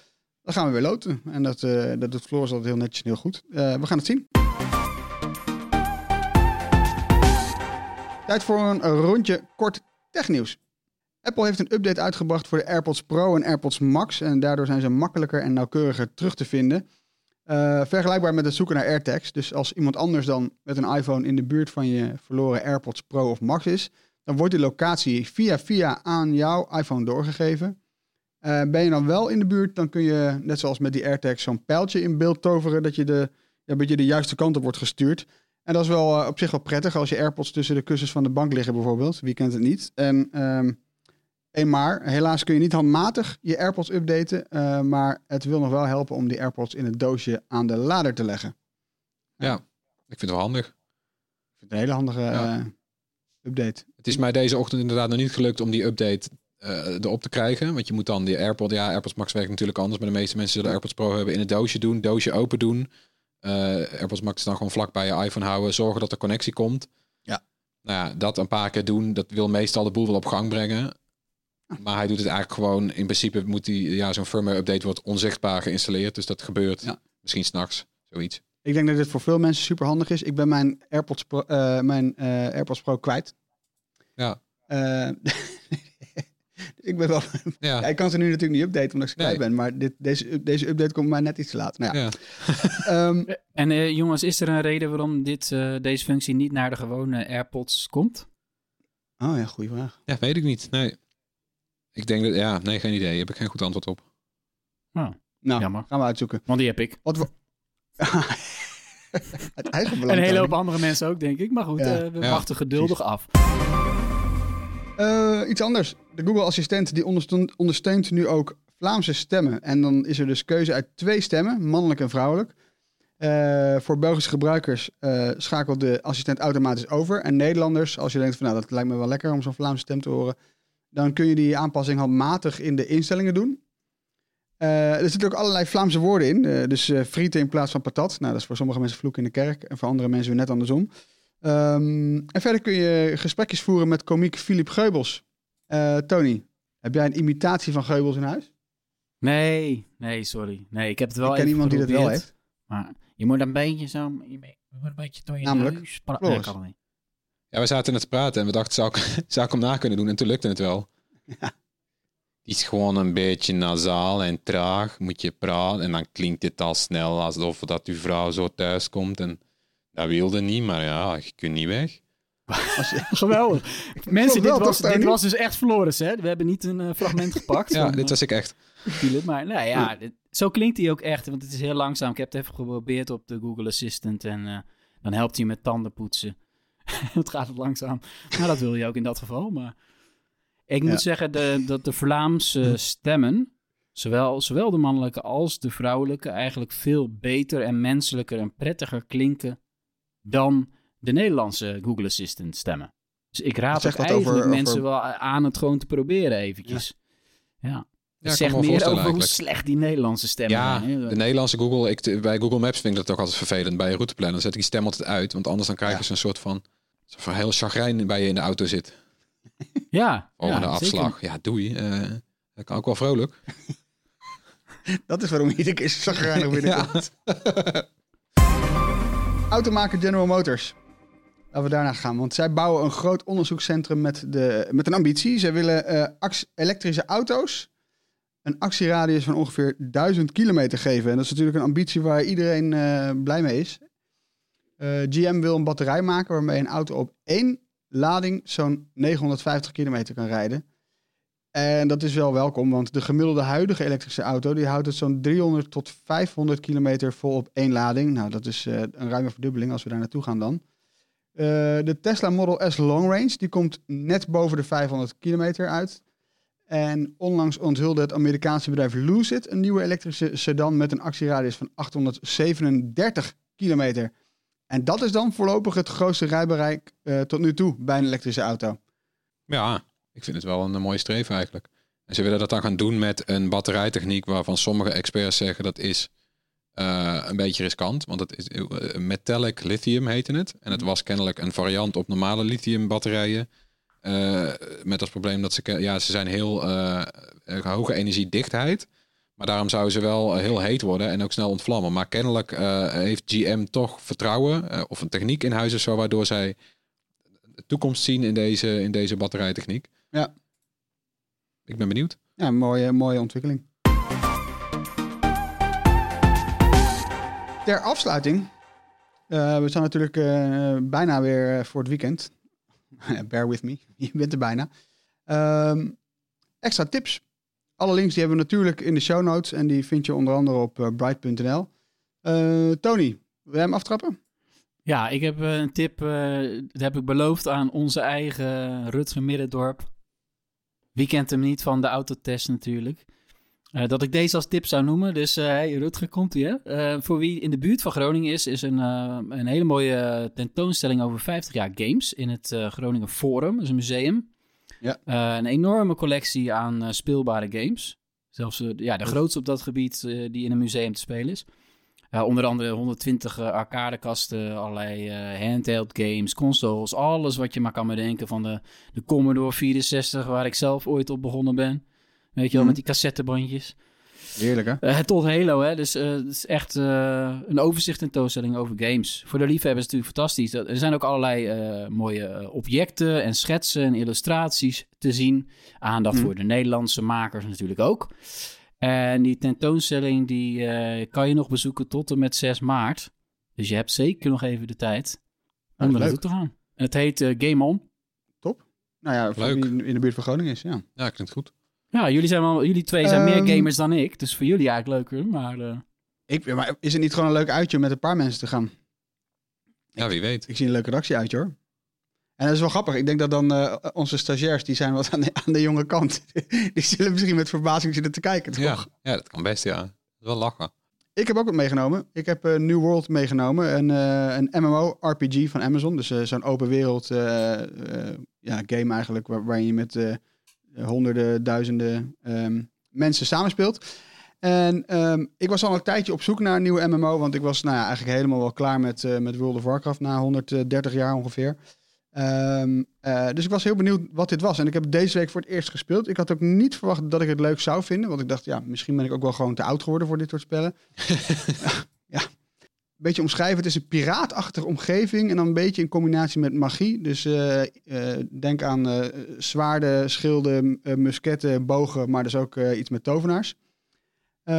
dan gaan we weer loten. En dat, uh, dat doet Floris altijd heel netjes en heel goed. Uh, we gaan het zien. Tijd voor een rondje kort technieuws. Apple heeft een update uitgebracht voor de AirPods Pro en AirPods Max. En daardoor zijn ze makkelijker en nauwkeuriger terug te vinden. Uh, vergelijkbaar met het zoeken naar AirTags. Dus als iemand anders dan met een iPhone in de buurt van je verloren AirPods Pro of Max is, dan wordt die locatie via via aan jouw iPhone doorgegeven. Uh, ben je dan wel in de buurt, dan kun je, net zoals met die AirTags, zo'n pijltje in beeld toveren. Dat je de, een beetje de juiste kant op wordt gestuurd. En dat is wel uh, op zich wel prettig als je AirPods tussen de kussens van de bank liggen bijvoorbeeld. Wie kent het niet? En... Um, En maar, helaas kun je niet handmatig je AirPods updaten, uh, maar het wil nog wel helpen om die AirPods in het doosje aan de lader te leggen. Ja, ja. Ik vind het wel handig. Ik vind het een hele handige ja. uh, update. Het is mij deze ochtend inderdaad nog niet gelukt om die update uh, erop te krijgen, want je moet dan die AirPods, ja, AirPods Max werkt natuurlijk anders, maar de meeste mensen zullen AirPods Pro hebben in het doosje doen, doosje open doen, uh, AirPods Max dan gewoon vlak bij je iPhone houden, zorgen dat er connectie komt. Ja. Nou ja, dat een paar keer doen, dat wil meestal de boel wel op gang brengen. Maar hij doet het eigenlijk gewoon, in principe moet hij, ja, zo'n firmware update wordt onzichtbaar geïnstalleerd. Dus dat gebeurt ja. misschien s'nachts, zoiets. Ik denk dat dit voor veel mensen super handig is. Ik ben mijn AirPods Pro, uh, mijn, uh, AirPods Pro kwijt. Ja. Uh, ik ben wel... Ja. Ja, ik kan ze nu natuurlijk niet updaten, omdat ik ze kwijt nee. ben. Maar dit, deze, deze update komt mij net iets te laat. Nou ja. Ja. um, en uh, jongens, is er een reden waarom dit, uh, deze functie niet naar de gewone AirPods komt? Oh ja, goede vraag. Ja, weet ik niet. Nee. Ik denk dat, ja, nee, geen idee. Daar heb ik geen goed antwoord op. Nou, nou jammer. Gaan we uitzoeken. Want die heb ik. Wat we... Het eigen belang. En een hele hoop andere mensen ook, denk ik. Maar goed, ja. uh, we ja, wachten geduldig precies. af. Uh, iets anders. De Google Assistent die ondersteunt, ondersteunt nu ook Vlaamse stemmen. En dan is er dus keuze uit twee stemmen, mannelijk en vrouwelijk. Uh, voor Belgische gebruikers uh, schakelt de assistent automatisch over. En Nederlanders, als je denkt van nou, dat lijkt me wel lekker om zo'n Vlaamse stem te horen... Dan kun je die aanpassing handmatig in de instellingen doen. Uh, er zitten ook allerlei Vlaamse woorden in. Uh, dus uh, frieten in plaats van patat. Nou, dat is voor sommige mensen vloek in de kerk. En voor andere mensen weer net andersom. Um, en verder kun je gesprekjes voeren met komiek Philip Geubels. Uh, Tony, heb jij een imitatie van Geubels in huis? Nee, nee, sorry. Nee, ik heb het wel ik ken iemand die dat wel heeft. Maar je moet een beetje zo... Je moet een beetje door je Namelijk, neus... Namelijk? Nee, ik kan het niet. Ja, we zaten net te praten en we dachten, zou ik, zou ik hem na kunnen doen? En toen lukte het wel. Ja. Het is gewoon een beetje nasaal en traag, moet je praten. En dan klinkt het al snel alsof dat uw vrouw zo thuis komt. En dat wilde niet, maar ja, je kunt niet weg. Geweldig. Mensen, dit was, dit was dus echt Floris, hè? We hebben niet een uh, fragment gepakt. Ja, van, dit was ik echt. Philip, maar nou ja, dit, zo klinkt hij ook echt, want het is heel langzaam. Ik heb het even geprobeerd op de Google Assistant en uh, dan helpt hij met tanden poetsen. Het gaat het langzaam. Nou, dat wil je ook in dat geval. Maar ik moet ja. zeggen de, dat de Vlaamse stemmen, zowel, zowel de mannelijke als de vrouwelijke, eigenlijk veel beter en menselijker en prettiger klinken dan de Nederlandse Google Assistant stemmen. Dus ik raad ook eigenlijk over, mensen over... wel aan het gewoon te proberen eventjes. Ja. Ja. Ja, zeg meer over eigenlijk. Hoe slecht die Nederlandse stemmen ja, zijn. Ja, de Nederlandse Google... Ik, bij Google Maps vind ik dat ook altijd vervelend. Bij je routeplanner dan zet ik die stem altijd uit. Want anders dan krijg je ja. zo'n soort van... Zo'n heel chagrijn bij je in de auto zit. Ja. Oh, ja, de afslag. Zeker. Ja, doei. Uh, dat kan ook wel vrolijk. Dat is waarom iedere keer chagrijnig binnenkomt. Ja. Automaker General Motors. Laten we daarna gaan, want zij bouwen een groot onderzoekscentrum met, de, met een ambitie. Zij willen uh, ax- elektrische auto's een actieradius van ongeveer duizend kilometer geven. En dat is natuurlijk een ambitie waar iedereen uh, blij mee is. Uh, G M wil een batterij maken waarmee een auto op één lading zo'n negenhonderdvijftig kilometer kan rijden. En dat is wel welkom, want de gemiddelde huidige elektrische auto... die houdt het zo'n driehonderd tot vijfhonderd kilometer vol op één lading. Nou, dat is uh, een ruime verdubbeling als we daar naartoe gaan dan. Uh, de Tesla Model S Long Range, die komt net boven de vijfhonderd kilometer uit. En onlangs onthulde het Amerikaanse bedrijf Lucid... een nieuwe elektrische sedan met een actieradius van achthonderdzevenendertig kilometer. En dat is dan voorlopig het grootste rijbereik uh, tot nu toe bij een elektrische auto. Ja, ik vind het wel een, een mooie streef eigenlijk. En ze willen dat dan gaan doen met een batterijtechniek... waarvan sommige experts zeggen dat is... Uh, een beetje riskant, want het is uh, metallic lithium heette het. En het was kennelijk een variant op normale lithium batterijen. Uh, met als probleem dat ze, ja, ze zijn heel uh, hoge energiedichtheid. Maar daarom zouden ze wel heel heet worden en ook snel ontvlammen. Maar kennelijk uh, heeft G M toch vertrouwen uh, of een techniek in huis of zo... waardoor zij de toekomst zien in deze, in deze batterijtechniek. Ja. Ik ben benieuwd. Ja, mooie, mooie ontwikkeling. Ter afsluiting, uh, we zijn natuurlijk uh, bijna weer uh, voor het weekend. Bear with me, je bent er bijna. Uh, extra tips. Alle links die hebben we natuurlijk in de show notes en die vind je onder andere op uh, bright punt n l. Uh, Tony, wil jij hem aftrappen? Ja, ik heb uh, een tip, uh, dat heb ik beloofd aan onze eigen Rutger Middendorp. Wie kent hem niet van de autotest natuurlijk. Uh, dat ik deze als tip zou noemen. Dus uh, hey, Rutger, komt ie, hè? Uh, voor wie in de buurt van Groningen is... is een, uh, een hele mooie tentoonstelling over vijftig jaar games... in het uh, Groningen Forum. Dat is een museum. Ja. Uh, een enorme collectie aan uh, speelbare games. Zelfs uh, ja, de grootste op dat gebied uh, die in een museum te spelen is. Uh, onder andere honderdtwintig uh, arcadekasten, allerlei uh, handheld games, consoles... alles wat je maar kan bedenken van de, de Commodore vierenzestig... waar ik zelf ooit op begonnen ben... Weet je wel, mm. met die cassettebandjes. Heerlijk, hè? Uh, tot Halo, hè. Dus uh, het is echt uh, een overzicht tentoonstelling over games. Voor de liefhebbers is het natuurlijk fantastisch. Er zijn ook allerlei uh, mooie objecten en schetsen en illustraties te zien. Aandacht mm. voor de Nederlandse makers natuurlijk ook. En die tentoonstelling die uh, kan je nog bezoeken tot en met zes maart. Dus je hebt zeker nog even de tijd om er naartoe te gaan. En het heet uh, Game On. Top. Nou ja, voor leuk. Wie in de buurt van Groningen is, ja. Ja, klinkt goed. Ja, jullie, zijn wel, jullie twee zijn um, meer gamers dan ik. Dus voor jullie eigenlijk leuker. Maar, uh... ik, maar is het niet gewoon een leuk uitje om met een paar mensen te gaan? Ja, wie weet. Ik, ik zie een leuk redactieuitje, hoor. En dat is wel grappig. Ik denk dat dan uh, onze stagiairs, die zijn wat aan de, aan de jonge kant. Die zullen misschien met verbazing zitten te kijken, toch? Ja, ja, dat kan best, ja. Dat is wel lachen. Ik heb ook wat meegenomen. Ik heb uh, New World meegenomen. Een, uh, een M M O R P G van Amazon. Dus uh, zo'n open wereld uh, uh, ja, game eigenlijk. Waar, waarin je met... Uh, honderden, duizenden um, mensen samenspeelt. En um, ik was al een tijdje op zoek naar een nieuwe M M O, want ik was nou ja, eigenlijk helemaal wel klaar met, uh, met World of Warcraft na honderddertig jaar ongeveer. Um, uh, dus ik was heel benieuwd wat dit was. En ik heb deze week voor het eerst gespeeld. Ik had ook niet verwacht dat ik het leuk zou vinden, want ik dacht, ja, misschien ben ik ook wel gewoon te oud geworden voor dit soort spellen. Ja. Beetje omschrijven, het is een piraatachtige omgeving en dan een beetje in combinatie met magie. Dus uh, uh, denk aan uh, zwaarden, schilden, uh, musketten, bogen, maar dus ook uh, iets met tovenaars. Uh,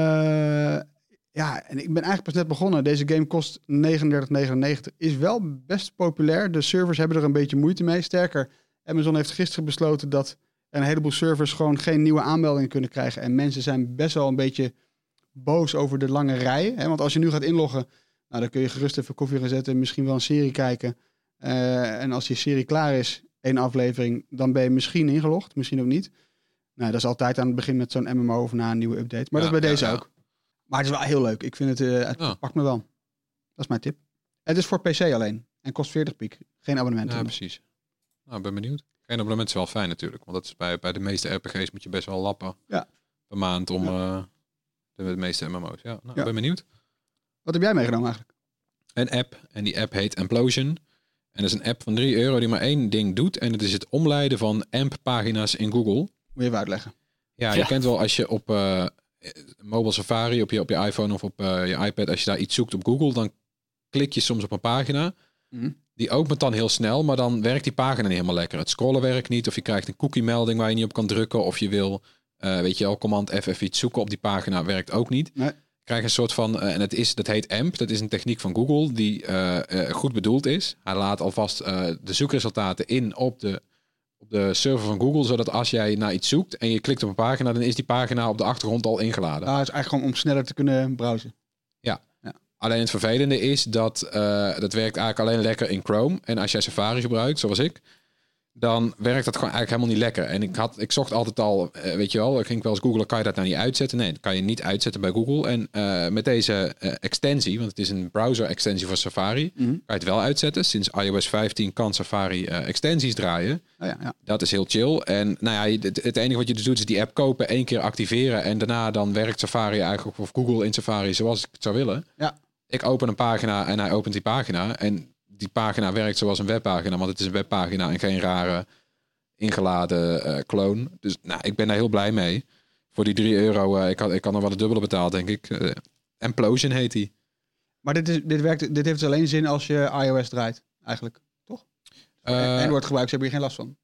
ja, en ik ben eigenlijk pas net begonnen. Deze game kost negenendertig negenennegentig. Is wel best populair. De servers hebben er een beetje moeite mee. Sterker, Amazon heeft gisteren besloten dat een heleboel servers gewoon geen nieuwe aanmeldingen kunnen krijgen. En mensen zijn best wel een beetje boos over de lange rijen. Hè? Want als je nu gaat inloggen... Nou, dan kun je gerust even koffie gaan zetten, misschien wel een serie kijken. Uh, en als die serie klaar is, één aflevering, dan ben je misschien ingelogd, misschien ook niet. Nou, dat is altijd aan het begin met zo'n M M O of na een nieuwe update. Maar ja, dat is bij ja, deze ja. ook. Maar het is wel heel leuk. Ik vind het, uh, het ja. pakt me wel. Dat is mijn tip. Het is voor P C alleen en kost veertig piek. Geen abonnement. Ja, precies. Nou, ben benieuwd. Geen abonnement is wel fijn natuurlijk, want dat is bij, bij de meeste R P G's moet je best wel lappen. Ja. per maand om ja. uh, de, de meeste M M O's. Ja, nou, ja. ben benieuwd. Wat heb jij meegenomen eigenlijk? Een app. En die app heet Amplosion. En dat is een app van drie euro die maar één ding doet. En dat is het omleiden van A M P-pagina's in Google. Moet je even uitleggen. Ja, je ja. kent wel als je op uh, mobile Safari, op je, op je iPhone of op uh, je iPad, als je daar iets zoekt op Google, dan klik je soms op een pagina. Mm. Die opent dan heel snel, maar dan werkt die pagina niet helemaal lekker. Het scrollen werkt niet, of je krijgt een cookie-melding waar je niet op kan drukken, of je wil, uh, weet je wel, command F even iets zoeken op die pagina, werkt ook niet. Nee. Krijg een soort van, uh, en het is, dat heet A M P, dat is een techniek van Google die uh, uh, goed bedoeld is. Hij laat alvast uh, de zoekresultaten in op de, op de server van Google, zodat als jij naar iets zoekt en je klikt op een pagina, dan is die pagina op de achtergrond al ingeladen. Ah, het is eigenlijk gewoon om sneller te kunnen browsen. Ja. Alleen het vervelende is dat uh, dat werkt eigenlijk alleen lekker in Chrome. En als jij Safari gebruikt, zoals ik, dan werkt dat gewoon eigenlijk helemaal niet lekker. En ik had, ik zocht altijd al, uh, weet je wel, ik ging wel eens googlen, kan je dat nou niet uitzetten? Nee, dat kan je niet uitzetten bij Google. En uh, met deze uh, extensie, want het is een browser-extensie voor Safari, mm-hmm. kan je het wel uitzetten. Sinds i O S vijftien kan Safari uh, extensies draaien. Oh ja, ja. Dat is heel chill. En nou ja, het, het enige wat je dus doet is die app kopen, één keer activeren en daarna dan werkt Safari eigenlijk, of Google in Safari zoals ik het zou willen. Ja. Ik open een pagina en hij opent die pagina. En die pagina werkt zoals een webpagina. Want het is een webpagina en geen rare ingeladen uh, clone. Dus nou, ik ben daar heel blij mee. Voor die drie euro, uh, ik, had, ik kan er wel een dubbele betaald, denk ik. Uh, Amplosion heet die. Maar dit, is, dit, werkt, dit heeft alleen zin als je iOS draait, eigenlijk, toch? Uh, Android gebruikers hebben hier geen last van.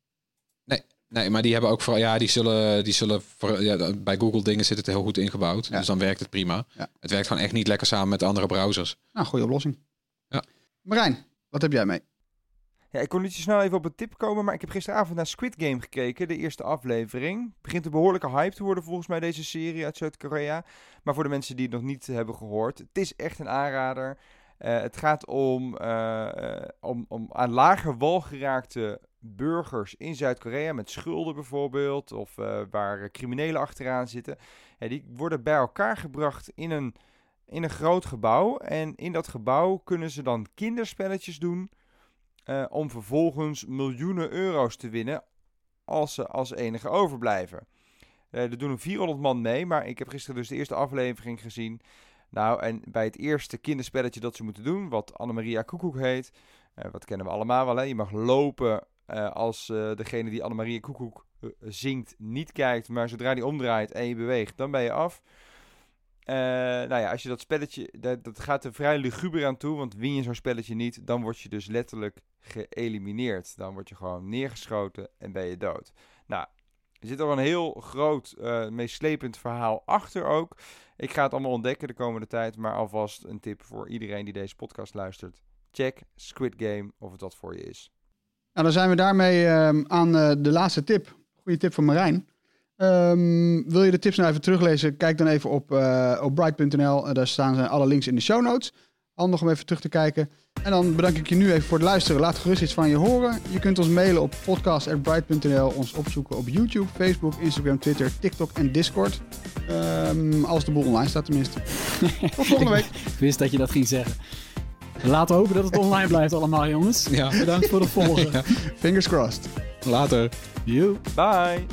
Nee, nee, maar die hebben ook vooral, ja, die zullen, die zullen voor, ja, bij Google dingen zit het heel goed ingebouwd. Ja. Dus dan werkt het prima. Ja. Het werkt gewoon echt niet lekker samen met andere browsers. Nou, goede oplossing. Ja. Marijn, wat heb jij mee? Ja, ik kon niet zo snel even op een tip komen, maar ik heb gisteravond naar Squid Game gekeken, de eerste aflevering. Het begint een behoorlijke hype te worden volgens mij, deze serie uit Zuid-Korea. Maar voor de mensen die het nog niet hebben gehoord, het is echt een aanrader. Uh, het gaat om, uh, om, om aan lager wal geraakte burgers in Zuid-Korea met schulden bijvoorbeeld, of uh, waar criminelen achteraan zitten. Ja, die worden bij elkaar gebracht in een, in een groot gebouw. En in dat gebouw kunnen ze dan kinderspelletjes doen uh, om vervolgens miljoenen euro's te winnen als ze als enige overblijven. Uh, er doen vierhonderd man mee, maar ik heb gisteren dus de eerste aflevering gezien. Nou, en bij het eerste kinderspelletje dat ze moeten doen, wat Annemaria Koekoek heet, uh, wat kennen we allemaal wel, hè? Je mag lopen uh, als uh, degene die Annemaria Koekoek uh, zingt niet kijkt, maar zodra die omdraait en je beweegt, dan ben je af. Uh, nou ja, als je dat spelletje, dat, dat gaat er vrij luguber aan toe, want win je zo'n spelletje niet, dan word je dus letterlijk geëlimineerd. Dan word je gewoon neergeschoten en ben je dood. Nou, er zit al een heel groot, uh, meeslepend verhaal achter ook. Ik ga het allemaal ontdekken de komende tijd, maar alvast een tip voor iedereen die deze podcast luistert. Check Squid Game of het wat voor je is. Nou, dan zijn we daarmee uh, aan uh, de laatste tip. Goeie tip van Marijn. Um, wil je de tips nou even teruglezen? Kijk dan even op, uh, op bright punt n l. Uh, daar staan alle links in de show notes. Handig om even terug te kijken. En dan bedank ik je nu even voor het luisteren. Laat gerust iets van je horen. Je kunt ons mailen op podcast at bright punt n l. Ons opzoeken op YouTube, Facebook, Instagram, Twitter, TikTok en Discord. Um, als de boel online staat tenminste. Tot volgende week. Ik wist dat je dat ging zeggen. Laten we hopen dat het online blijft allemaal, jongens. Ja. Bedankt voor het volgen. Ja. Fingers crossed. Later. You. Bye.